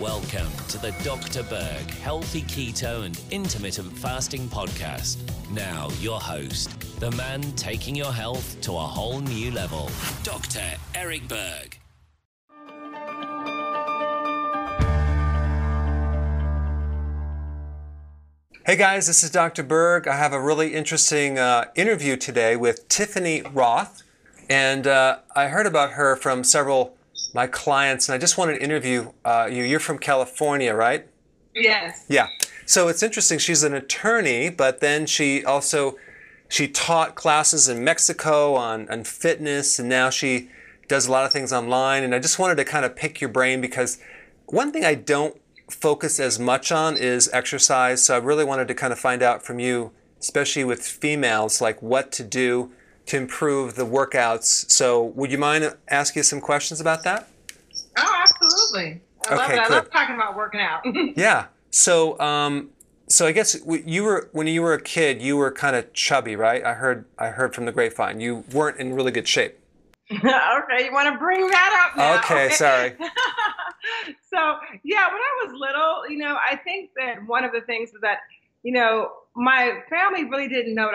Welcome to the Dr. Berg Healthy Keto and Intermittent Fasting Podcast. Now your host, the man taking your health to a whole new level, Dr. Eric Berg. Hey guys, this is Dr. Berg. I have a really interesting interview today with Tiffany Roth. And I heard about her from several my clients, and I just wanted to interview you. You're from California, right? Yes. Yeah. So it's interesting. She's an attorney, but then she taught classes in Mexico on fitness, and now she does a lot of things online. And I just wanted to kind of pick your brain, because one thing I don't focus as much on is exercise. So I really wanted to kind of find out from you, especially with females, like what to do to improve the workouts. So would you mind asking some questions about that? Oh, absolutely. I love that. I love talking about working out. Yeah. So so I guess you were, when you were a kid, you were kind of chubby, right? I heard from the grapevine you weren't in really good shape. Okay, you want to bring that up now. Okay, sorry. So, yeah, when I was little, I think that one of the things was that, my family really didn't know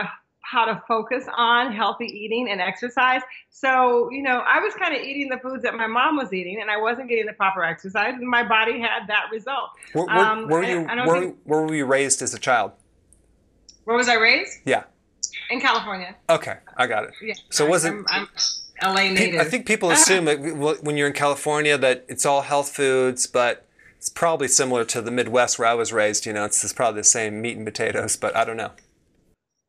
how to focus on healthy eating and exercise. So, I was kind of eating the foods that my mom was eating, and I wasn't getting the proper exercise, and my body had that result. Where were you raised as a child? Where was I raised? Yeah. In California. Okay, I got it. Yeah. So I'm LA native. I think people assume that when you're in California that it's all health foods, but it's probably similar to the Midwest where I was raised. It's probably the same meat and potatoes, but I don't know.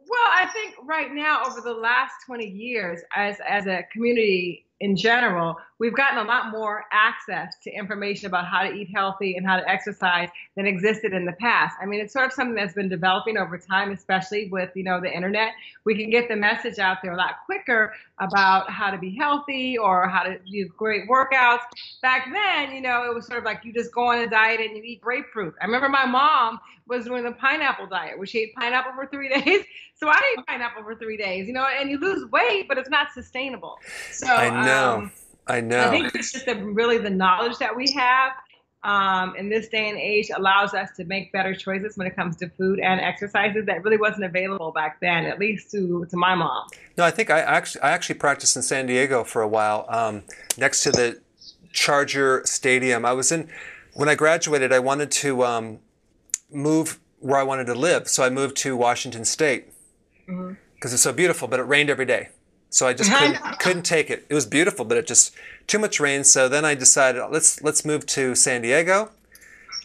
Well, I think right now, over the last 20 years, as a community in general, we've gotten a lot more access to information about how to eat healthy and how to exercise than existed in the past. I mean, it's sort of something that's been developing over time, especially with, the internet. We can get the message out there a lot quicker about how to be healthy or how to do great workouts. Back then, it was sort of like you just go on a diet and you eat grapefruit. I remember my mom was doing the pineapple diet, where she ate pineapple for 3 days. So I ate pineapple for 3 days, and you lose weight, but it's not sustainable. So I know. I think it's just really the knowledge that we have in this day and age allows us to make better choices when it comes to food and exercises that really wasn't available back then, at least to my mom. No, I think I actually practiced in San Diego for a while, next to the Charger Stadium. When I graduated, I wanted to move where I wanted to live, so I moved to Washington State because it's so beautiful, but it rained every day. So I just couldn't take it. It was beautiful, but it just too much rain. So then I decided let's move to San Diego.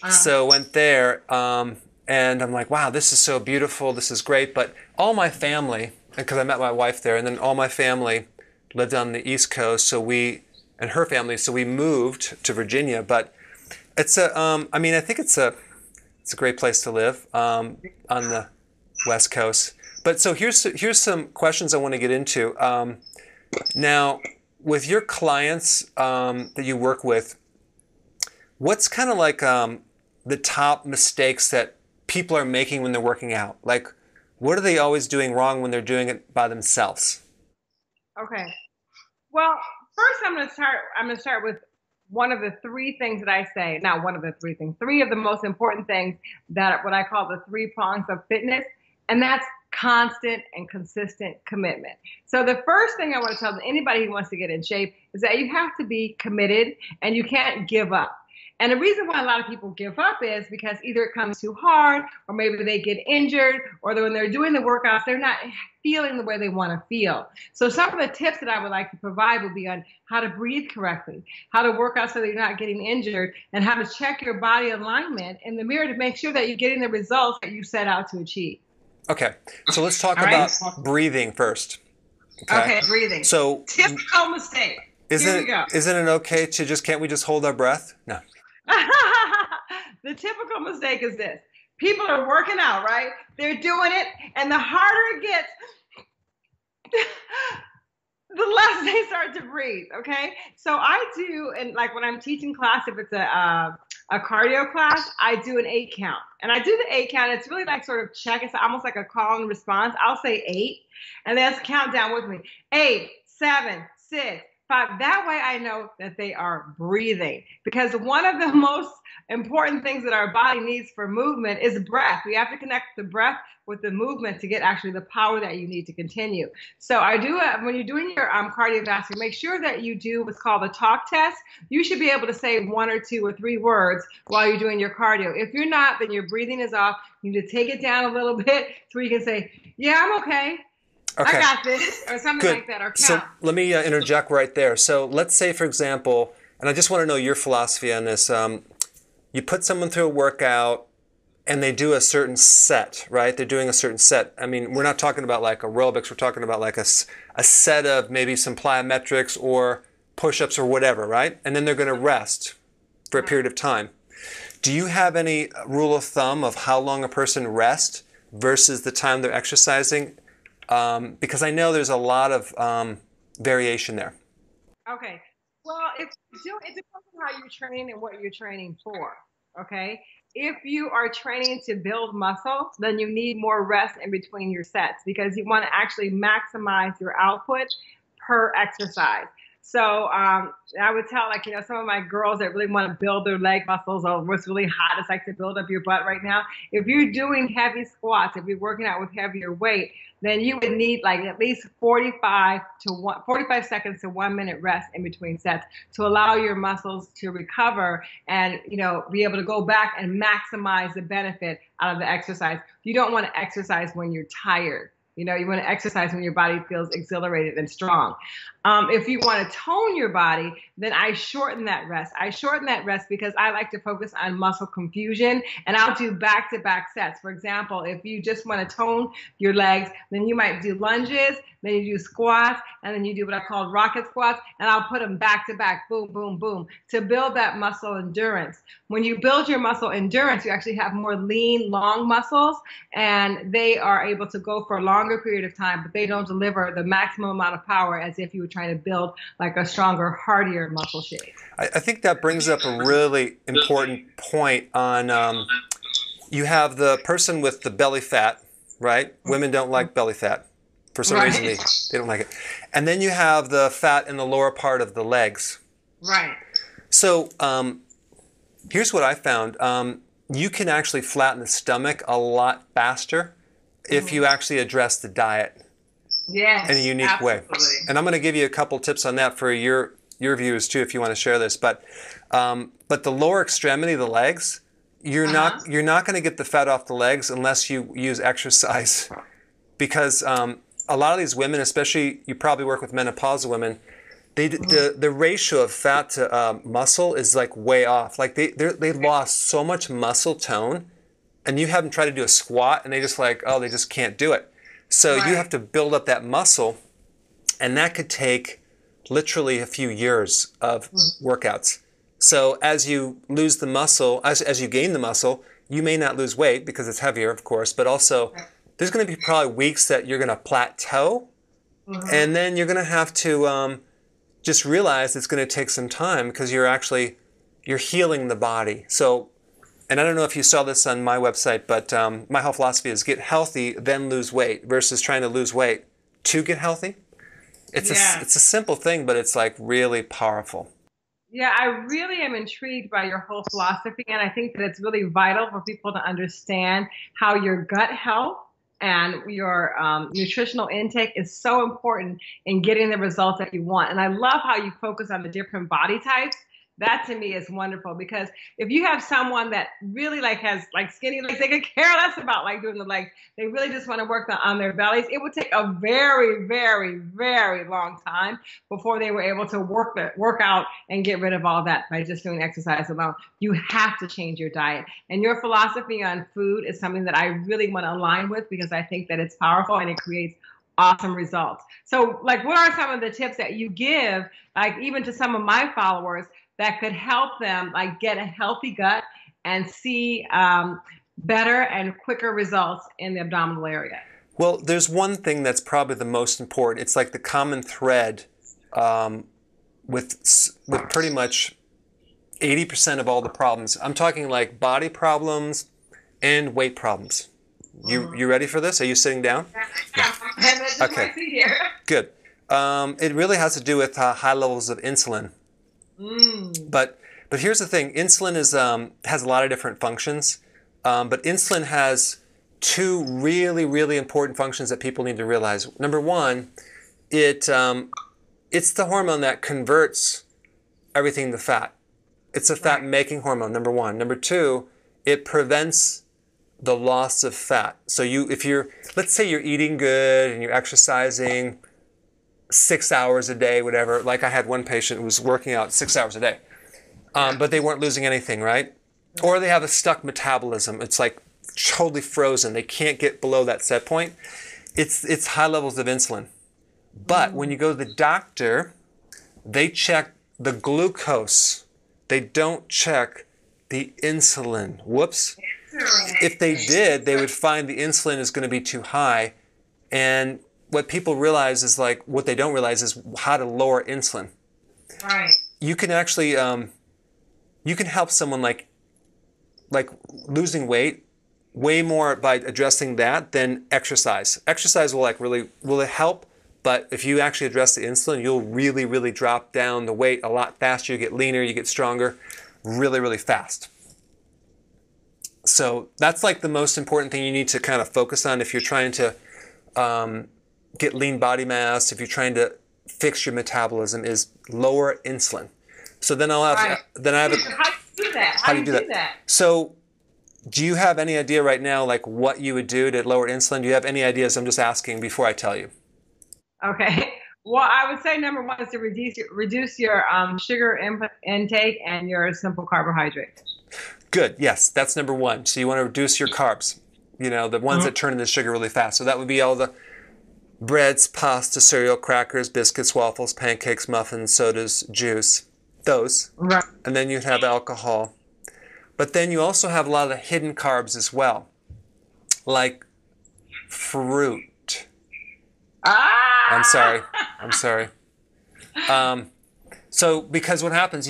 So went there, and I'm like, wow, this is so beautiful. This is great. But all my family, because I met my wife there, and then all my family lived on the East Coast. So we moved to Virginia. But it's I think it's a great place to live on the West Coast. But so here's some questions I want to get into. Now, with your clients that you work with, what's kind of like the top mistakes that people are making when they're working out? Like, what are they always doing wrong when they're doing it by themselves? Okay. Well, first I'm going to start with one of the three things that I say. Not one of the three things. Three of the most important things that what I call the three prongs of fitness, and that's constant and consistent commitment. So the first thing I want to tell anybody who wants to get in shape is that you have to be committed and you can't give up. And the reason why a lot of people give up is because either it comes too hard, or maybe they get injured, or when they're doing the workouts, they're not feeling the way they want to feel. So some of the tips that I would like to provide would be on how to breathe correctly, how to work out so that you're not getting injured, and how to check your body alignment in the mirror to make sure that you're getting the results that you set out to achieve. Okay, so let's talk about breathing first. Okay, breathing. So typical mistake. Isn't it okay to can't we just hold our breath? No. The typical mistake is this. People are working out, right? They're doing it, and the harder it gets, once they start to breathe, okay? So I do, and like when I'm teaching class, if it's a cardio class, I do an 8 count. And I do the 8 count. It's really like sort of check. It's almost like a call and response. I'll say 8, and they'll count down with me. 8, 7, 6, 5. That way I know that they are breathing, because one of the most important things that our body needs for movement is breath. We have to connect the breath with the movement to get actually the power that you need to continue. So I do, when you're doing your cardiovascular, make sure that you do what's called a talk test. You should be able to say 1 or 2 or 3 words while you're doing your cardio. If you're not, then your breathing is off. You need to take it down a little bit so you can say, yeah, I'm okay. Okay. I got this, or something like that. Or so let me interject right there. So let's say, for example, and I just want to know your philosophy on this. You put someone through a workout, and they do a certain set, right? They're doing a certain set. I mean, we're not talking about like aerobics. We're talking about like a set of maybe some plyometrics or push-ups or whatever, right? And then they're going to rest for a period of time. Do you have any rule of thumb of how long a person rests versus the time they're exercising? Because I know there's a lot of variation there. Okay. Well, it depends on how you're training and what you're training for, okay? If you are training to build muscle, then you need more rest in between your sets because you want to actually maximize your output per exercise. So I would tell, like, you know, some of my girls that really want to build their leg muscles, or what's really hot is like to build up your butt right now. If you're doing heavy squats, if you're working out with heavier weight, then you would need like at least 45 seconds to 1 minute rest in between sets to allow your muscles to recover and, you know, be able to go back and maximize the benefit out of the exercise. You don't want to exercise when you're tired. You know, you want to exercise when your body feels exhilarated and strong. If you want to tone your body, then I shorten that rest. I shorten that rest because I like to focus on muscle confusion, and I'll do back-to-back sets. For example, if you just want to tone your legs, then you might do lunges, then you do squats, and then you do what I call rocket squats, and I'll put them back-to-back, boom, boom, boom, to build that muscle endurance. When you build your muscle endurance, you actually have more lean, long muscles, and they are able to go for a longer period of time, but they don't deliver the maximum amount of power as if you were trying to build like a stronger, hardier muscle shape. I think that brings up a really important point on you have the person with the belly fat, right? Women don't like belly fat. For some reason, they don't like it. And then you have the fat in the lower part of the legs. Right. So here's what I found. You can actually flatten the stomach a lot faster if you actually address the diet in a unique way. And I'm going to give you a couple tips on that for your viewers too, if you want to share this. But the lower extremity, the legs, you're not going to get the fat off the legs unless you use exercise, because a lot of these women, especially you probably work with menopausal women, they the ratio of fat to muscle is like way off. Like they lost so much muscle tone. And you have them try to do a squat, and they just like, oh, they just can't do it. So you have to build up that muscle, and that could take literally a few years of workouts. So as you lose the muscle, as you gain the muscle, you may not lose weight because it's heavier, of course, but also there's going to be probably weeks that you're going to plateau, and then you're going to have to just realize it's going to take some time because you're healing the body. So. And I don't know if you saw this on my website, but my whole philosophy is get healthy, then lose weight, versus trying to lose weight to get healthy. It's a simple thing, but it's like really powerful. Yeah, I really am intrigued by your whole philosophy, and I think that it's really vital for people to understand how your gut health and your nutritional intake is so important in getting the results that you want. And I love how you focus on the different body types. That to me is wonderful, because if you have someone that really like has like skinny legs, they could care less about like doing the legs. They really just want to work on their bellies. It would take a very, very, very long time before they were able to work out and get rid of all that by just doing exercise alone. You have to change your diet. And your philosophy on food is something that I really want to align with, because I think that it's powerful and it creates awesome results. So like, what are some of the tips that you give, like even to some of my followers, that could help them like get a healthy gut and see better and quicker results in the abdominal area? Well, there's one thing that's probably the most important. It's like the common thread with pretty much 80% of all the problems. I'm talking like body problems and weight problems. You ready for this? Are you sitting down? Yeah. Okay. Good. It really has to do with high levels of insulin. Mm. But here's the thing: insulin is has a lot of different functions, but insulin has two really important functions that people need to realize. Number one, it's the hormone that converts everything to fat. It's a fat-making hormone, number one. Number two, it prevents the loss of fat. So let's say you're eating good and you're exercising 6 hours a day, whatever. Like I had one patient who was working out 6 hours a day, but they weren't losing anything, right? Or they have a stuck metabolism. It's like totally frozen. They can't get below that set point. It's high levels of insulin. But when you go to the doctor, they check the glucose. They don't check the insulin. Whoops. If they did, they would find the insulin is going to be too high. And what people realize is like, what they don't realize is how to lower insulin. Right. You can actually, you can help someone like losing weight way more by addressing that than exercise. Exercise will really help. But if you actually address the insulin, you'll really drop down the weight a lot faster. You get leaner, you get stronger, really fast. So that's like the most important thing you need to kind of focus on if you're trying to get lean body mass, if you're trying to fix your metabolism, is lower insulin. So then I'll have, How do you do that? So do you have any idea right now, like what you would do to lower insulin? Do you have any ideas? I'm just asking before I tell you. Okay. Well, I would say number one is to reduce your sugar intake and your simple carbohydrates. Good. Yes, that's number one. So you want to reduce your carbs, you know, the ones that turn into sugar really fast. So that would be all the breads, pasta, cereal, crackers, biscuits, waffles, pancakes, muffins, sodas, juice, those. Right. And then you'd have alcohol. But then you also have a lot of the hidden carbs as well, like fruit. Ah! I'm sorry. So because what happens,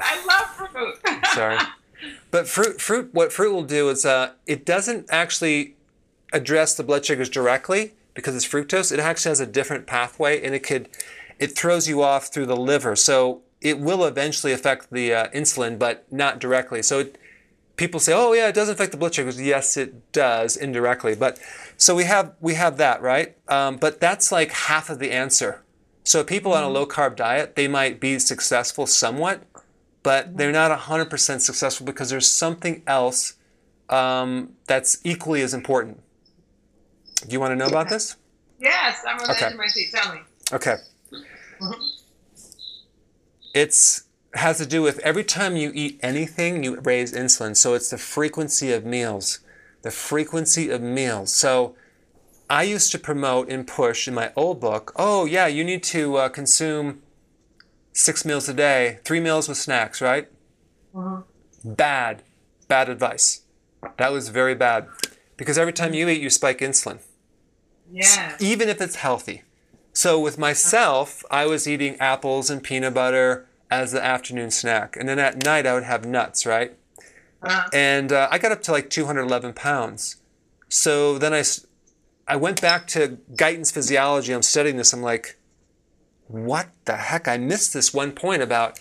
I love fruit. Sorry. But what fruit will do is it doesn't actually address the blood sugars directly because it's fructose. It actually has a different pathway, and it throws you off through the liver. So it will eventually affect the insulin, but not directly. So people say, oh yeah, it doesn't affect the blood sugars. Yes, it does indirectly. But so we have that, right? But that's like half of the answer. So people on a low carb diet, they might be successful somewhat, but they're not 100% successful because there's something else that's equally as important. Do you want to know about this? Yes, I'm on the edge of my seat. Tell me. Okay. It's has to do with every time you eat anything, you raise insulin. So it's the frequency of meals. The frequency of meals. So I used to promote and push in my old book, oh yeah, you need to consume 6 meals a day, 3 meals with snacks, right? Bad advice. That was very bad. Because every time you eat, you spike insulin. Yeah. Even if it's healthy. So with myself, I was eating apples and peanut butter as the afternoon snack. And then at night, I would have nuts, right? And I got up to like 211 pounds. So then I went back to Guyton's physiology. I'm studying this. I'm like, what the heck? I missed this one point about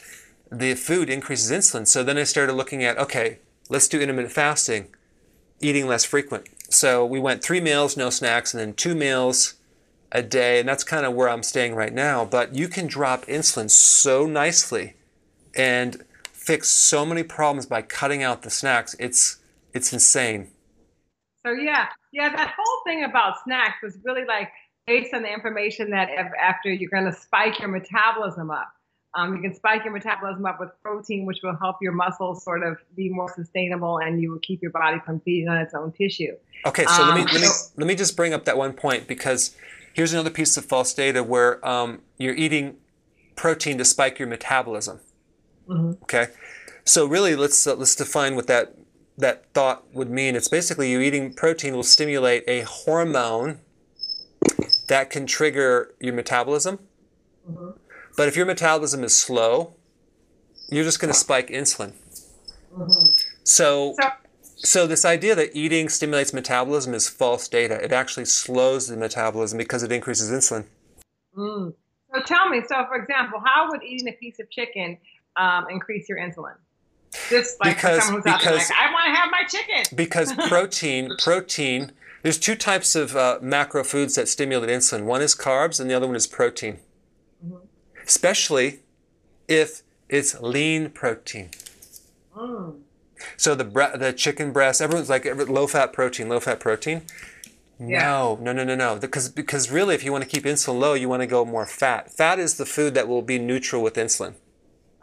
the food increases insulin. So then I started looking at, okay, let's do intermittent fasting, eating less frequent. So we went 3 meals, no snacks, and then 2 meals a day. And that's kind of where I'm staying right now. But you can drop insulin so nicely and fix so many problems by cutting out the snacks. It's insane. So yeah, that whole thing about snacks was really like based on the information that after you're going to spike your metabolism up. You can spike your metabolism up with protein, which will help your muscles sort of be more sustainable, and you will keep your body from feeding on its own tissue. Okay, so let me just bring up that one point, because here's another piece of false data where you're eating protein to spike your metabolism. Okay, so really let's define what that thought would mean. It's basically you eating protein will stimulate a hormone that can trigger your metabolism. Mm-hmm. But if your metabolism is slow, you're just going to spike insulin. Mm-hmm. So this idea that eating stimulates metabolism is false data. It actually slows the metabolism because it increases insulin. Mm. So tell me, so for example, how would eating a piece of chicken increase your insulin? Just like someone who's out there like, I want to have my chicken. Because protein, there's two types of macro foods that stimulate insulin. One is carbs and the other one is protein. Mm-hmm. Especially if it's lean protein. Mm. So the chicken breast, everyone's like low fat protein. Yeah. No. Because really, if you want to keep insulin low, you want to go more fat. Fat is the food that will be neutral with insulin.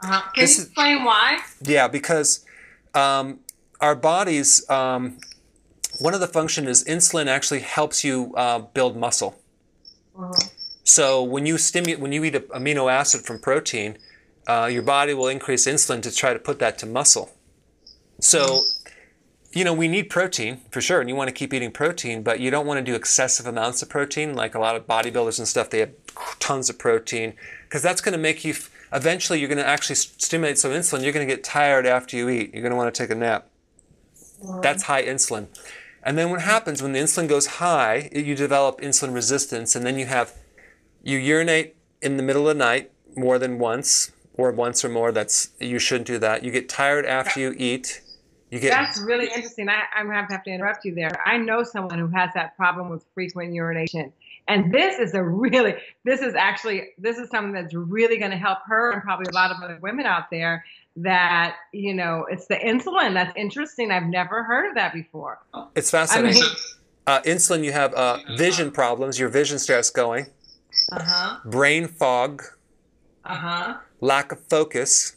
Can you explain why? Yeah, because our bodies, one of the functions is insulin actually helps you build muscle. Mm-hmm. So when you eat an amino acid from protein, your body will increase insulin to try to put that to muscle. So, you know, we need protein for sure, and you want to keep eating protein, but you don't want to do excessive amounts of protein. Like a lot of bodybuilders and stuff, they have tons of protein because that's going to make you, eventually you're going to actually stimulate some insulin. You're going to get tired after you eat. You're going to want to take a nap. That's high insulin. And then what happens when the insulin goes high, you develop insulin resistance, and then you urinate in the middle of the night more than once or once or more. You shouldn't do that. You get tired after you eat. That's really interesting. I'm going to have to interrupt you there. I know someone who has that problem with frequent urination. And this is something that's really going to help her and probably a lot of other women out there that, you know, it's the insulin. That's interesting. I've never heard of that before. It's fascinating. I mean, insulin, you have vision problems. Your vision starts going. Uh-huh. Brain fog. Uh-huh. Lack of focus.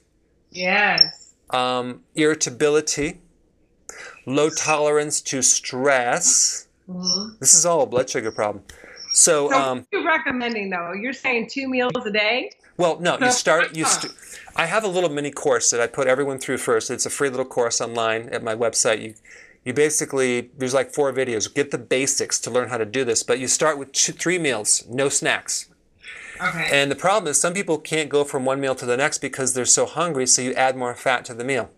Yes. Irritability, low tolerance to stress. Mm-hmm. This is all a blood sugar problem. So what are you recommending though? You're saying 2 meals a day? Well, no, so, I have a little mini course that I put everyone through first. It's a free little course online at my website. You basically, there's like 4 videos. Get the basics to learn how to do this, but you start with 3 meals, no snacks. Okay. And the problem is some people can't go from one meal to the next because they're so hungry, so you add more fat to the meal.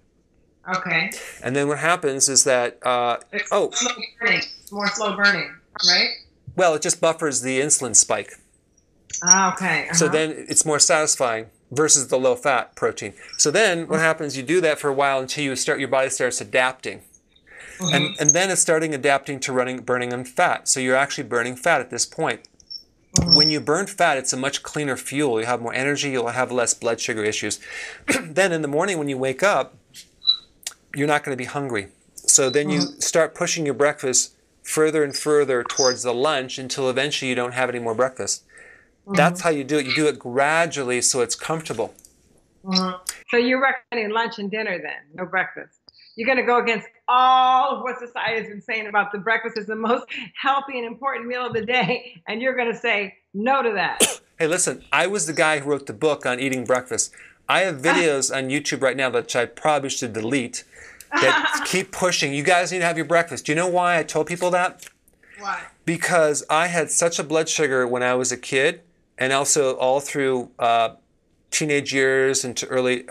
Okay. And then what happens is that, more slow burning, right? Well, it just buffers the insulin spike. Okay. Uh-huh. So then it's more satisfying versus the low fat protein. So then what happens, you do that for a while until your body starts adapting. Mm-hmm. And then it's starting adapting to burning on fat. So you're actually burning fat at this point. When you burn fat, it's a much cleaner fuel. You have more energy, you'll have less blood sugar issues. Then in the morning when you wake up, you're not going to be hungry. So then you start pushing your breakfast further and further towards the lunch until eventually you don't have any more breakfast. That's how you do it. You do it gradually so it's comfortable. So you're recommending lunch and dinner then, no breakfast. You're going to go against all of what society has been saying about the breakfast is the most healthy and important meal of the day, and you're going to say no to that. Hey, listen, I was the guy who wrote the book on eating breakfast. I have videos on YouTube right now that I probably should delete that keep pushing. You guys need to have your breakfast. Do you know why I told people that? Why? Because I had such a blood sugar when I was a kid and also all through teenage years into early,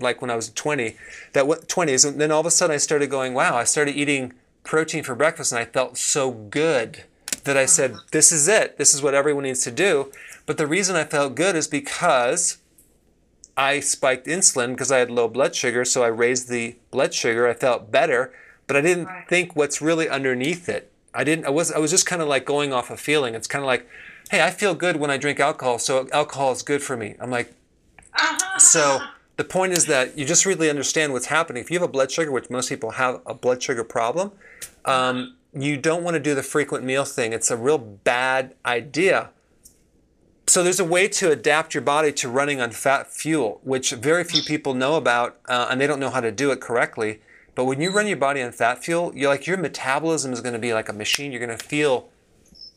like when I was 20s, and then all of a sudden I started going, wow, I started eating protein for breakfast and I felt so good that I said, this is it. This is what everyone needs to do. But the reason I felt good is because I spiked insulin because I had low blood sugar, so I raised the blood sugar. I felt better, but I didn't think what's really underneath it. I was just kind of like going off a feeling. It's kind of like, hey, I feel good when I drink alcohol, so alcohol is good for me. I'm like, so the point is that you just really understand what's happening. If you have a blood sugar, which most people have a blood sugar problem, you don't want to do the frequent meal thing. It's a real bad idea. So there's a way to adapt your body to running on fat fuel, which very few people know about, and they don't know how to do it correctly. But when you run your body on fat fuel, your metabolism is going to be like a machine. You're going to feel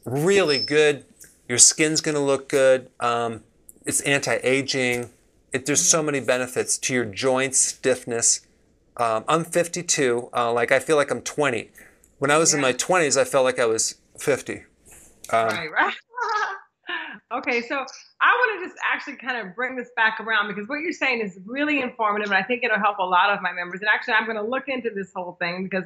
really good. Your skin's going to look good. It's anti-aging. There's so many benefits to your joints, stiffness. I'm 52. Like I feel like I'm 20. When I was in my 20s, I felt like I was 50. Right. Okay, so I want to just actually kind of bring this back around, because what you're saying is really informative, and I think it'll help a lot of my members. And actually, I'm going to look into this whole thing, because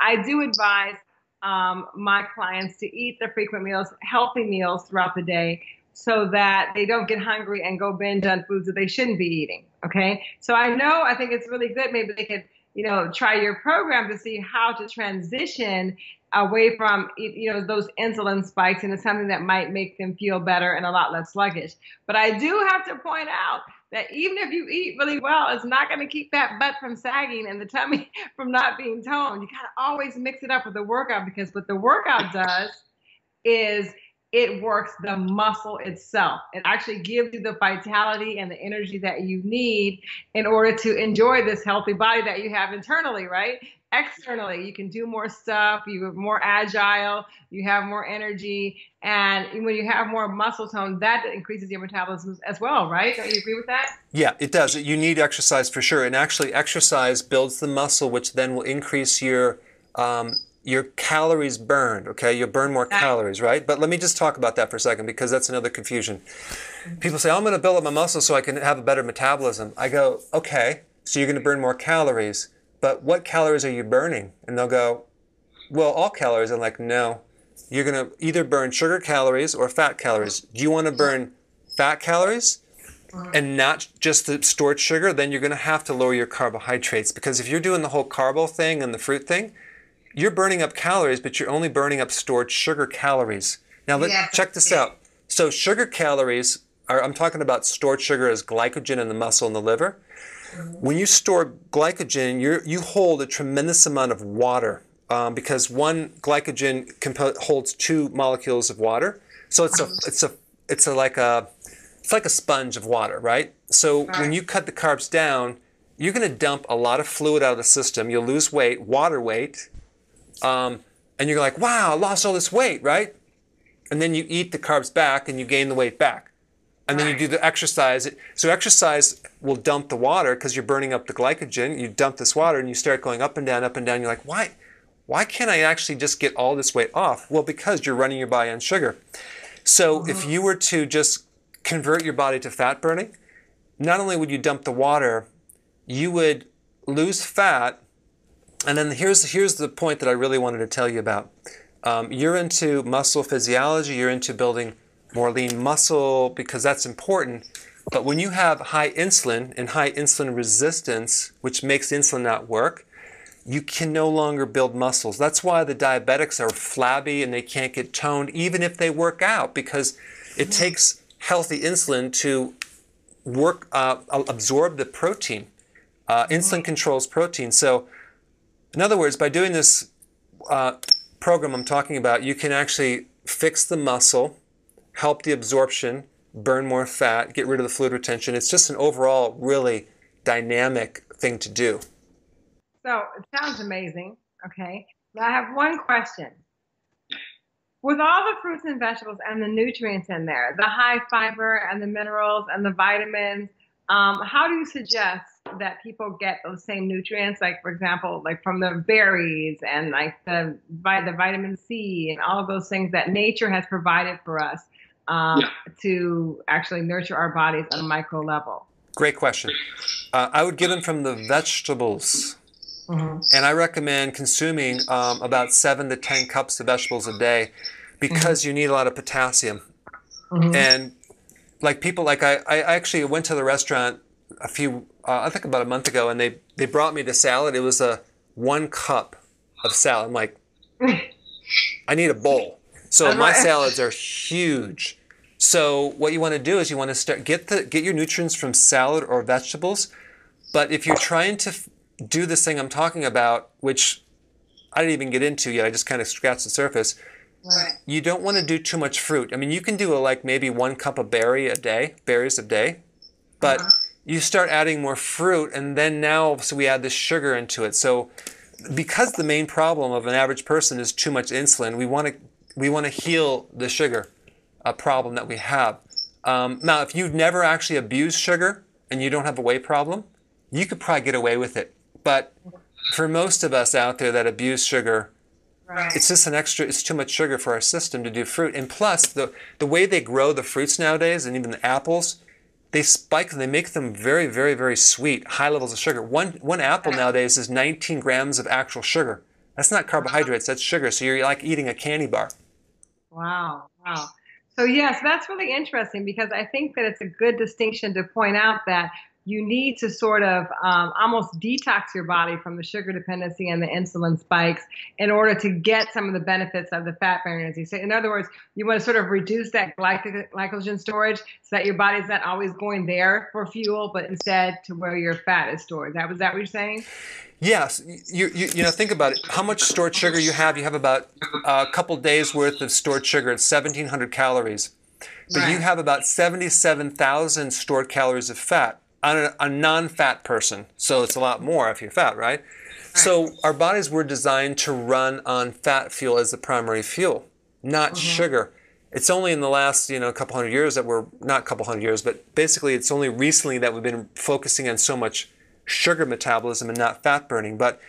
I do advise my clients to eat their frequent meals, healthy meals throughout the day, so that they don't get hungry and go binge on foods that they shouldn't be eating, okay? So I think it's really good. Maybe they could, try your program to see how to transition away from, those insulin spikes into something that might make them feel better and a lot less sluggish. But I do have to point out that even if you eat really well, it's not going to keep that butt from sagging and the tummy from not being toned. You got to always mix it up with the workout, because what the workout does is it works the muscle itself. It actually gives you the vitality and the energy that you need in order to enjoy this healthy body that you have internally, right? Externally, you can do more stuff, you're more agile, you have more energy, and when you have more muscle tone, that increases your metabolism as well, right? Don't you agree with that? Yeah, it does. You need exercise for sure, and actually exercise builds the muscle, which then will increase your calories burned, okay? You'll burn more calories, right? But let me just talk about that for a second, because that's another confusion. People say, I'm going to build up my muscle so I can have a better metabolism. I go, okay, so you're going to burn more calories, but what calories are you burning? And they'll go, well, all calories. I'm like, no, you're going to either burn sugar calories or fat calories. Do you want to burn fat calories and not just the stored sugar? Then you're going to have to lower your carbohydrates, because if you're doing the whole carbo thing and the fruit thing, you're burning up calories, but you're only burning up stored sugar calories. Now, check this out. So sugar calories are, I'm talking about stored sugar as glycogen in the muscle and the liver. When you store glycogen, you hold a tremendous amount of water, because one glycogen holds two molecules of water. So it's like a sponge of water, right? So when you cut the carbs down, you're going to dump a lot of fluid out of the system. You'll lose weight, water weight. And you're like, wow, I lost all this weight, right? And then you eat the carbs back and you gain the weight back. And then you do the exercise. So exercise will dump the water, because you're burning up the glycogen. You dump this water and you start going up and down. You're like, why can't I actually just get all this weight off? Well, because you're running your body on sugar. So if you were to just convert your body to fat burning, not only would you dump the water, you would lose fat. And then here's the point that I really wanted to tell you about. You're into muscle physiology, you're into building more lean muscle, because that's important. But when you have high insulin and high insulin resistance, which makes insulin not work, you can no longer build muscles. That's why the diabetics are flabby and they can't get toned, even if they work out, because it takes healthy insulin to work, absorb the protein. Insulin controls protein. So in other words, by doing this program I'm talking about, you can actually fix the muscle, help the absorption, burn more fat, get rid of the fluid retention. It's just an overall really dynamic thing to do. So it sounds amazing. Okay. Now I have one question. With all the fruits and vegetables and the nutrients in there, the high fiber and the minerals and the vitamins, how do you suggest that people get those same nutrients, like for example, like from the berries and like the vitamin C and all of those things that nature has provided for us to actually nurture our bodies on a micro level? Great question. I would get them from the vegetables. And I recommend consuming about 7 to 10 cups of vegetables a day, because you need a lot of potassium. And like people, like I actually went to the restaurant a few, I think about a month ago, and they brought me the salad. It was a 1 cup of salad. I'm like, I need a bowl. So my salads are huge. So what you want to do is you want to start, get your nutrients from salad or vegetables. But if you're trying to do this thing I'm talking about, which I didn't even get into yet, I just kind of scratched the surface. You don't want to do too much fruit. I mean, you can do like maybe 1 cup of berries a day, but you start adding more fruit, and then now so we add this sugar into it. So because the main problem of an average person is too much insulin, we want to heal the sugar problem that we have. Now, if you've never actually abused sugar and you don't have a weight problem, you could probably get away with it. But for most of us out there that abuse sugar, Right. It's just an extra, it's too much sugar for our system to do fruit. And plus, the way they grow the fruits nowadays, and even the apples, they spike them, they make them very, very, very sweet, high levels of sugar. One apple nowadays is 19 grams of actual sugar. That's not carbohydrates, that's sugar. So you're like eating a candy bar. Wow, wow. So yes, that's really interesting, because I think that it's a good distinction to point out that you need to sort of almost detox your body from the sugar dependency and the insulin spikes in order to get some of the benefits of the fat burning, as you say. In other words, you want to sort of reduce that glycogen storage so that your body's not always going there for fuel, but instead to where your fat is stored. Was that what you're saying? Yes. You know, think about it. How much stored sugar you have? You have about a couple days worth of stored sugar. It's 1,700 calories. But right. You have about 77,000 stored calories of fat. On a non-fat person, so it's a lot more if you're fat, right? So our bodies were designed to run on fat fuel as the primary fuel, not sugar. It's only in the last, you know, couple hundred years that we're, not couple hundred years, but basically it's only recently that we've been focusing on so much sugar metabolism and not fat burning. But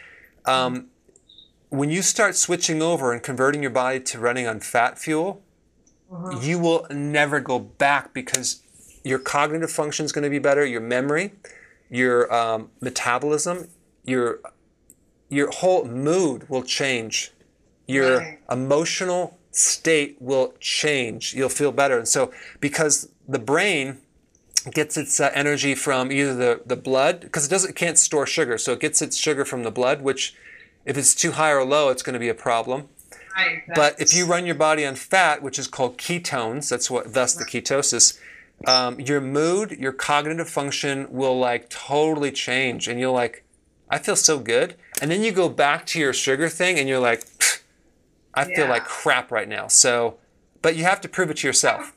when you start switching over and converting your body to running on fat fuel, you will never go back, because your cognitive function is going to be better, your memory, your metabolism, your whole mood will change. Your emotional state will change. You'll feel better. And so, because the brain gets its energy from either the blood, because it can't store sugar, so it gets its sugar from the blood, which if it's too high or low, it's going to be a problem. Right, exactly. But if you run your body on fat, which is called ketones, thus the ketosis, your mood, your cognitive function will like totally change, and you're like, I feel so good. And then you go back to your sugar thing and you're like, I feel like crap right now. So, but you have to prove it to yourself.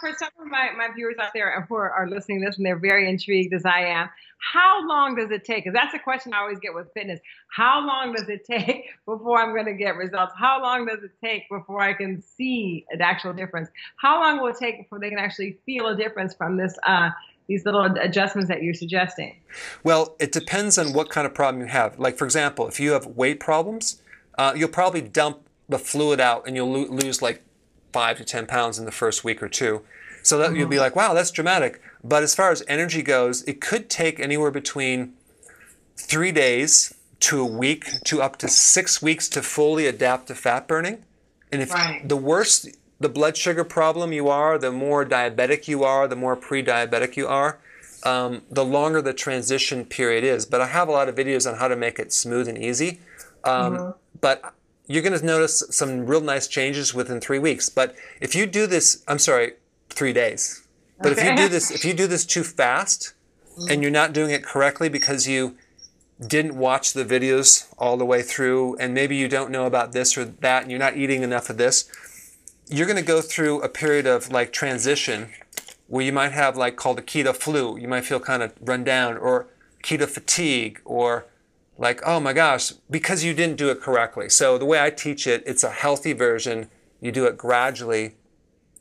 For some of my viewers out there who are listening to this and they're very intrigued as I am, how long does it take? Because that's a question I always get with fitness. How long does it take before I'm going to get results? How long does it take before I can see an actual difference? How long will it take before they can actually feel a difference from this, these little adjustments that you're suggesting? Well, it depends on what kind of problem you have. Like, for example, if you have weight problems, you'll probably dump the fluid out and you'll lose like 5 to 10 pounds in the first week or two. So that you'll be like, wow, that's dramatic. But as far as energy goes, it could take anywhere between 3 days to a week to up to 6 weeks to fully adapt to fat burning. And if the worse the blood sugar problem you are, the more diabetic you are, the more pre-diabetic you are, the longer the transition period is. But I have a lot of videos on how to make it smooth and easy. But you're going to notice some real nice changes within 3 weeks. But if you do this, I'm sorry, 3 days. But if you do this too fast and you're not doing it correctly because you didn't watch the videos all the way through, and maybe you don't know about this or that, and you're not eating enough of this, you're going to go through a period of like transition where you might have like called a keto flu. You might feel kind of run down, or keto fatigue, or like, oh my gosh, because you didn't do it correctly. So the way I teach it, it's a healthy version. You do it gradually,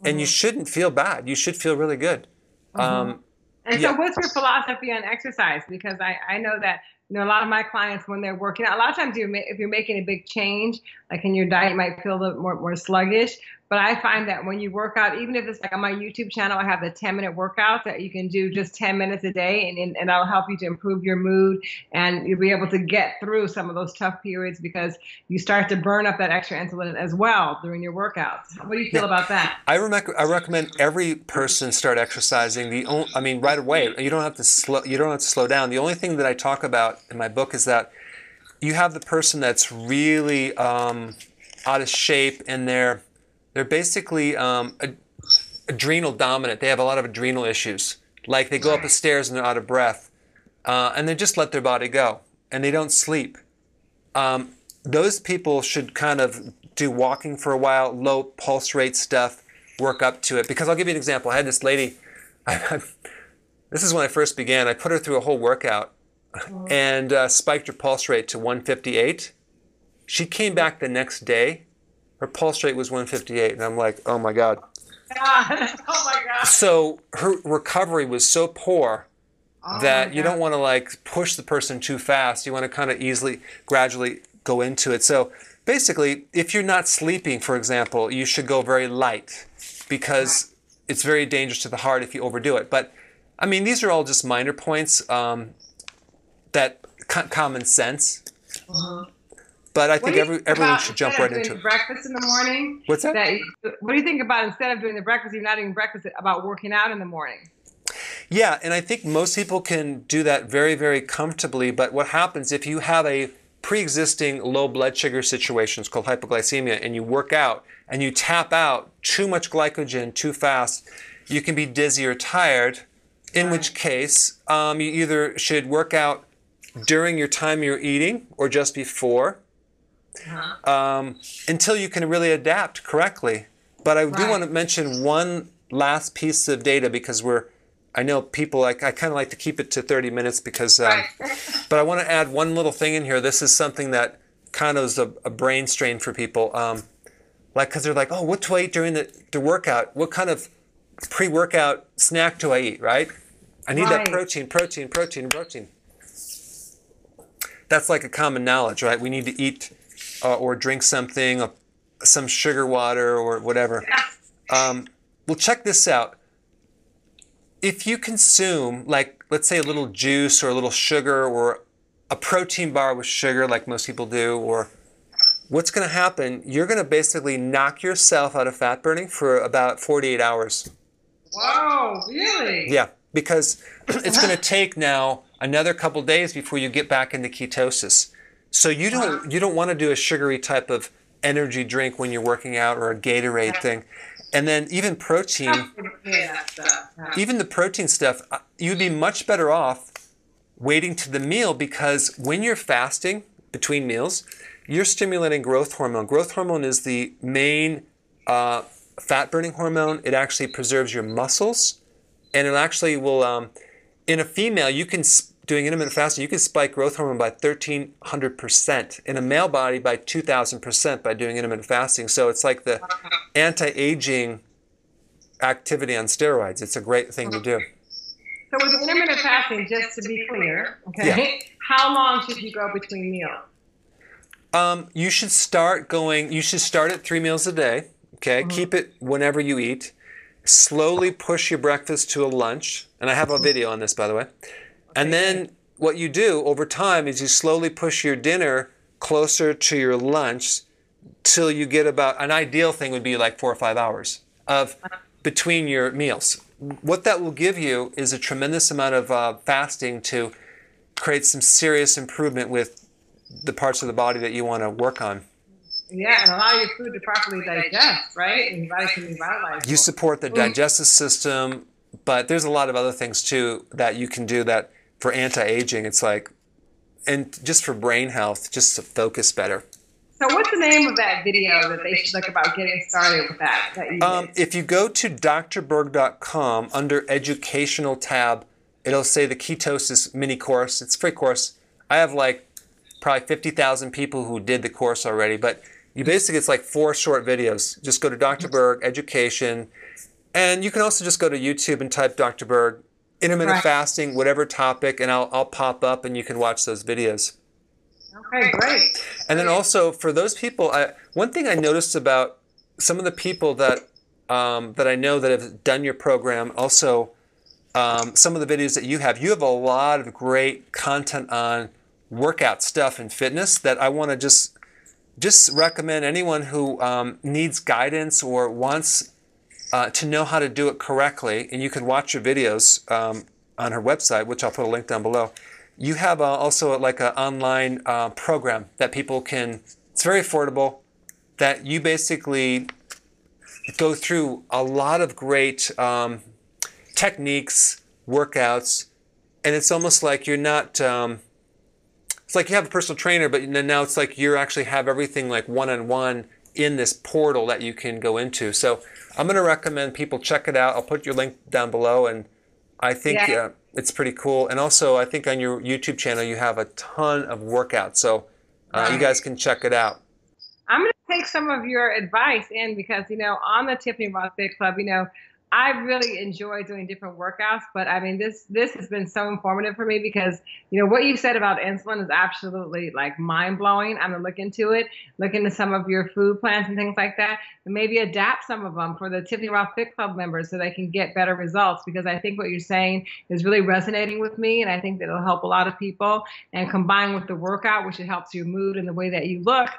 and you shouldn't feel bad. You should feel really good. So what's your philosophy on exercise? Because I know that, you know, a lot of my clients, when they're working out, a lot of times if you're making a big change, like in your diet, you might feel a little more sluggish. But I find that when you work out, even if it's like on my YouTube channel, I have the 10-minute workout that you can do just 10 minutes a day, and that'll help you to improve your mood, and you'll be able to get through some of those tough periods because you start to burn up that extra insulin as well during your workouts. What do you feel about that? I recommend every person start exercising. Right away. You don't have to slow down. The only thing that I talk about in my book is that you have the person that's really out of shape, and they're basically adrenal dominant. They have a lot of adrenal issues. Like they go up the stairs and they're out of breath, and they just let their body go, and they don't sleep. Those people should kind of do walking for a while, low pulse rate stuff, work up to it. Because I'll give you an example. I had this lady, this is when I first began, I put her through a whole workout and spiked her pulse rate to 158. She came back the next day. Her pulse rate was 158, and I'm like, oh my God. So her recovery was so poor that you don't want to like push the person too fast. You want to kind of gradually go into it. So Basically, if you're not sleeping, for example, you should go very light because it's very dangerous to the heart if you overdo it. But, I mean, these are all just minor points that common sense. Uh-huh. But I think everyone should jump right into it. Breakfast in the morning. What's that? What do you think about instead of doing the breakfast, you're not eating breakfast, about working out in the morning? Yeah, and I think most people can do that very, very comfortably. But what happens if you have a pre-existing low blood sugar situation, it's called hypoglycemia, and you work out and you tap out too much glycogen too fast, you can be dizzy or tired, in which case you either should work out during your time you're eating or just before. Uh-huh. Until you can really adapt correctly. But I do want to mention one last piece of data because I know people, I kind of like to keep it to 30 minutes because, but I want to add one little thing in here. This is something that kind of is a brain strain for people. Because they're like, oh, what do I eat during the workout? What kind of pre-workout snack do I eat, right? I need that protein. That's like a common knowledge, right? We need to eat or drink something, some sugar water or whatever. Yeah. Well, check this out. If you consume, like, let's say a little juice or a little sugar or a protein bar with sugar, like most people do, or what's going to happen, you're going to basically knock yourself out of fat burning for about 48 hours. Wow, really? Yeah, because it's going to take now another couple days before you get back into ketosis. So you don't want to do a sugary type of energy drink when you're working out or a Gatorade thing. And then even protein, even the protein stuff, you'd be much better off waiting to the meal because when you're fasting between meals, you're stimulating growth hormone. Growth hormone is the main fat-burning hormone. It actually preserves your muscles, and it actually will, in a female, doing intermittent fasting, you can spike growth hormone by 1,300%. In a male body, by 2,000% by doing intermittent fasting. So it's like the anti-aging activity on steroids. It's a great thing to do. So with intermittent fasting, just to be clear, okay, how long should you go between meals? You should start at 3 meals a day. Okay, keep it whenever you eat. Slowly push your breakfast to a lunch. And I have a video on this, by the way. And then what you do over time is you slowly push your dinner closer to your lunch till you get about, an ideal thing would be like 4 or 5 hours of between your meals. What that will give you is a tremendous amount of fasting to create some serious improvement with the parts of the body that you want to work on. Yeah, and allow your food to properly digest, right? And your body can move out like you support the digestive system, but there's a lot of other things too that you can do that for anti-aging, it's like, and just for brain health, just to focus better. So what's the name of that video that they should look about getting started with that you did? If you go to drberg.com under educational tab, it'll say the ketosis mini course. It's a free course. I have like probably 50,000 people who did the course already, but you basically, it's like 4 short videos. Just go to Dr. Berg Education, and you can also just go to YouTube and type Dr. Berg intermittent fasting, whatever topic, and I'll pop up and you can watch those videos. Okay, great. And then also for those people, one thing I noticed about some of the people that that I know that have done your program, also some of the videos that you have a lot of great content on workout stuff and fitness that I want to just recommend anyone who needs guidance or wants to know how to do it correctly, and you can watch your videos on her website, which I'll put a link down below. You have also like an online program that people can, it's very affordable, that you basically go through a lot of great techniques, workouts, and it's almost like you're not, it's like you have a personal trainer, but now it's like you actually have everything like one-on-one in this portal that you can go into. So I'm going to recommend people check it out. I'll put your link down below, and I think it's pretty cool. And also, I think on your YouTube channel, you have a ton of workouts, so you guys can check it out. I'm going to take some of your advice in because, you know, on the Tiffany Roth Fit Club, you know, I really enjoy doing different workouts, but I mean, this has been so informative for me because, you know, what you said about insulin is absolutely like mind blowing. I'm gonna look into it, look into some of your food plans and things like that, and maybe adapt some of them for the Tiffany Roth Fit Club members so they can get better results, because I think what you're saying is really resonating with me, and I think that it'll help a lot of people, and combined with the workout, which it helps your mood and the way that you look.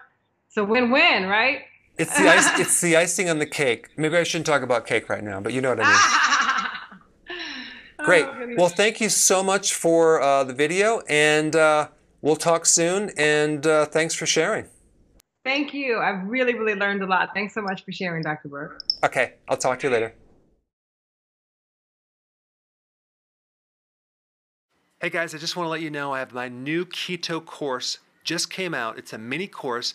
So win-win, right? It's the, it's the icing on the cake. Maybe I shouldn't talk about cake right now, but you know what I mean. Great. Well, thank you so much for the video, and we'll talk soon, and thanks for sharing. Thank you. I've really, really learned a lot. Thanks so much for sharing, Dr. Berg. Okay. I'll talk to you later. Hey, guys, I just want to let you know I have my new keto course just came out. It's a mini course.